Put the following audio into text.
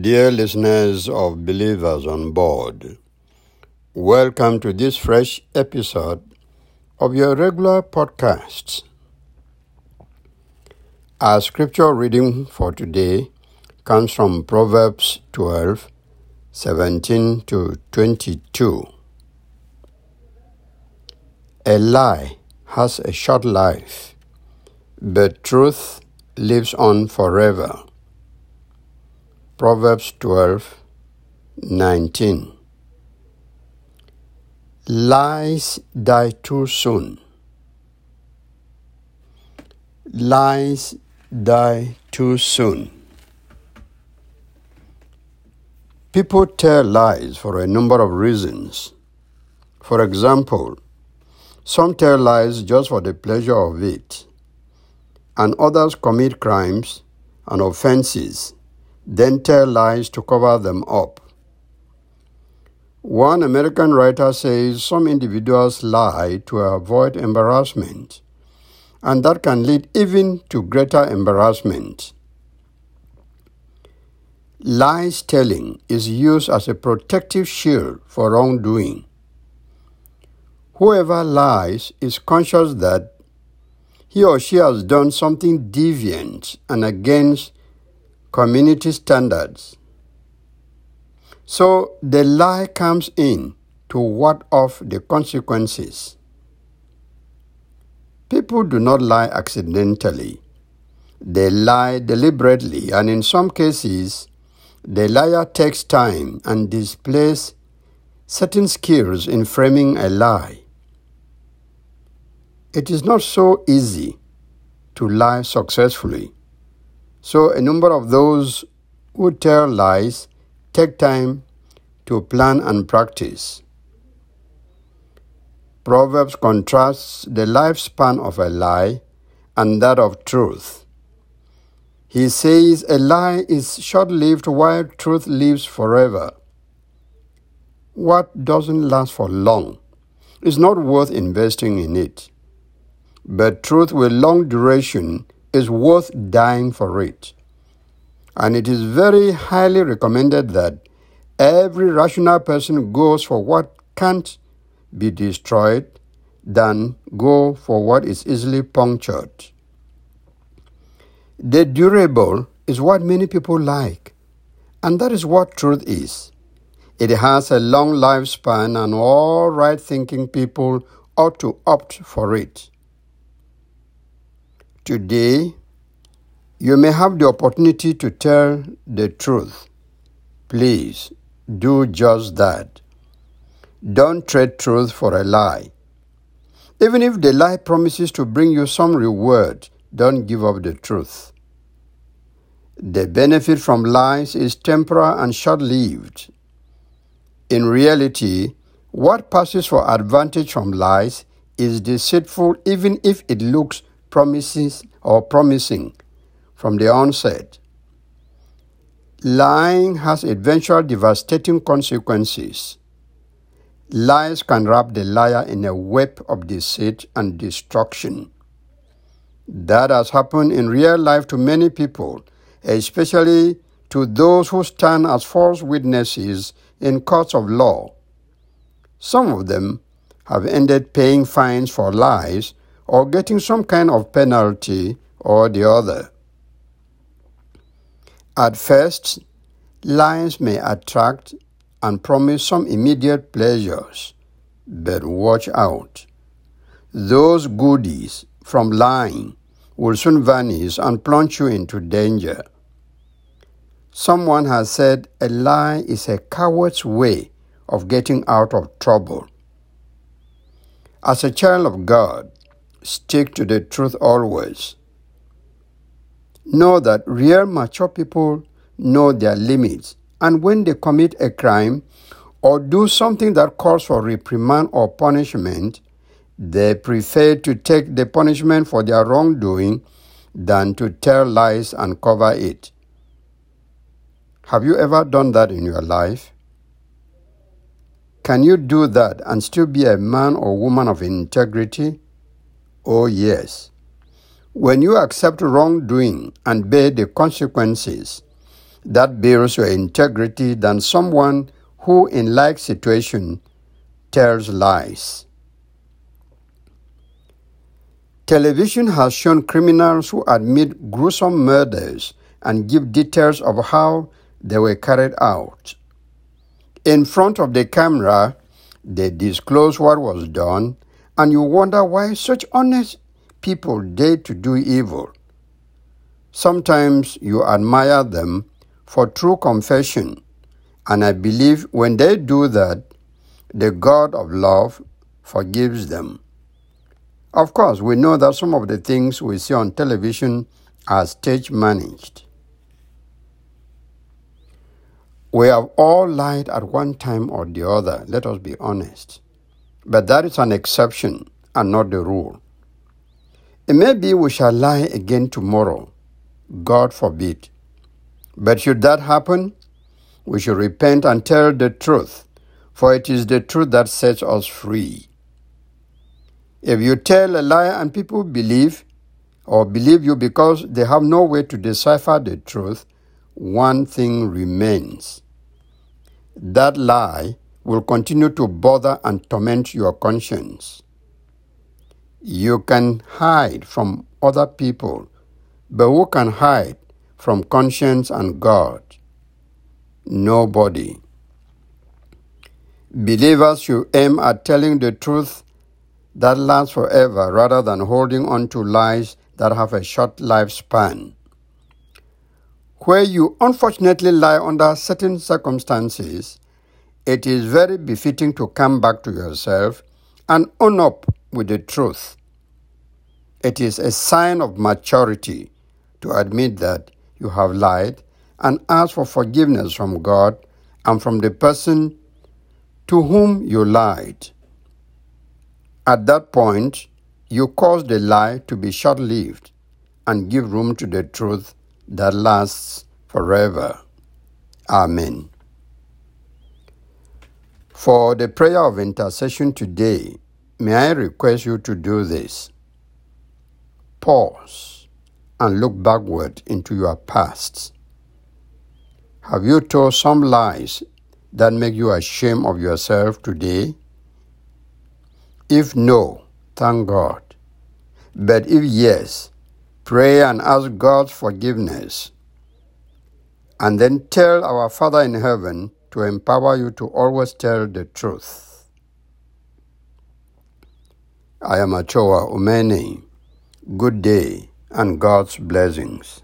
Dear listeners of Believers on Board, welcome to this fresh episode of your regular podcasts. Our scripture reading for today comes from Proverbs 12:17 to 22. A lie has a short life, but truth lives on forever. Proverbs 12:19. Lies die too soon. Lies die too soon. People tell lies for a number of reasons. For example, some tell lies just for the pleasure of it, and others commit crimes and offenses, then tell lies to cover them up. One American writer says some individuals lie to avoid embarrassment, and that can lead even to greater embarrassment. Lies telling is used as a protective shield for wrongdoing. Whoever lies is conscious that he or she has done something deviant and against community standards. So the lie comes in to ward off the consequences. People do not lie accidentally. They lie deliberately, and in some cases, the liar takes time and displays certain skills in framing a lie. It is not so easy to lie successfully. So a number of those who tell lies take time to plan and practice. Proverbs contrasts the lifespan of a lie and that of truth. He says a lie is short-lived while truth lives forever. What doesn't last for long is not worth investing in it, but truth with long duration is worth dying for it. And it is very highly recommended that every rational person goes for what can't be destroyed than go for what is easily punctured. The durable is what many people like, and that is what truth is. It has a long lifespan, and all right-thinking people ought to opt for it. Today, you may have the opportunity to tell the truth. Please do just that. Don't trade truth for a lie. Even if the lie promises to bring you some reward, don't give up the truth. The benefit from lies is temporal and short-lived. In reality, what passes for advantage from lies is deceitful, even if it looks promising from the onset. Lying has eventual devastating consequences. Lies can wrap the liar in a web of deceit and destruction. That has happened in real life to many people, especially to those who stand as false witnesses in courts of law. Some of them have ended paying fines for lies or getting some kind of penalty or the other. At first, lies may attract and promise some immediate pleasures, but watch out. Those goodies from lying will soon vanish and plunge you into danger. Someone has said a lie is a coward's way of getting out of trouble. As a child of God, stick to the truth always. Know that real mature people know their limits, and when they commit a crime or do something that calls for reprimand or punishment, they prefer to take the punishment for their wrongdoing than to tell lies and cover it. Have you ever done that in your life? Can you do that and still be a man or woman of integrity? Oh yes. When you accept wrongdoing and bear the consequences, that builds your integrity than someone who in like situation tells lies. Television has shown criminals who admit gruesome murders and give details of how they were carried out. In front of the camera, they disclose what was done, and you wonder why such honest people dare to do evil. Sometimes you admire them for true confession, and I believe when they do that, the God of love forgives them. Of course, we know that some of the things we see on television are stage managed. We have all lied at one time or the other, let us be honest. But that is an exception and not the rule. It may be we shall lie again tomorrow, God forbid. But should that happen, we should repent and tell the truth, for it is the truth that sets us free. If you tell a lie and people believe you because they have no way to decipher the truth, one thing remains. That lie will continue to bother and torment your conscience. You can hide from other people, but who can hide from conscience and God? Nobody. Believers should aim at telling the truth that lasts forever rather than holding on to lies that have a short lifespan. Where you unfortunately lie under certain circumstances, it is very befitting to come back to yourself and own up with the truth. It is a sign of maturity to admit that you have lied and ask for forgiveness from God and from the person to whom you lied. At that point, you cause the lie to be short-lived and give room to the truth that lasts forever. Amen. For the prayer of intercession today, may I request you to do this. Pause and look backward into your past. Have you told some lies that make you ashamed of yourself today? If no, thank God. But if yes, pray and ask God's forgiveness. And then tell our Father in heaven to empower you to always tell the truth. I am Achowa Umeni. Good day and God's blessings.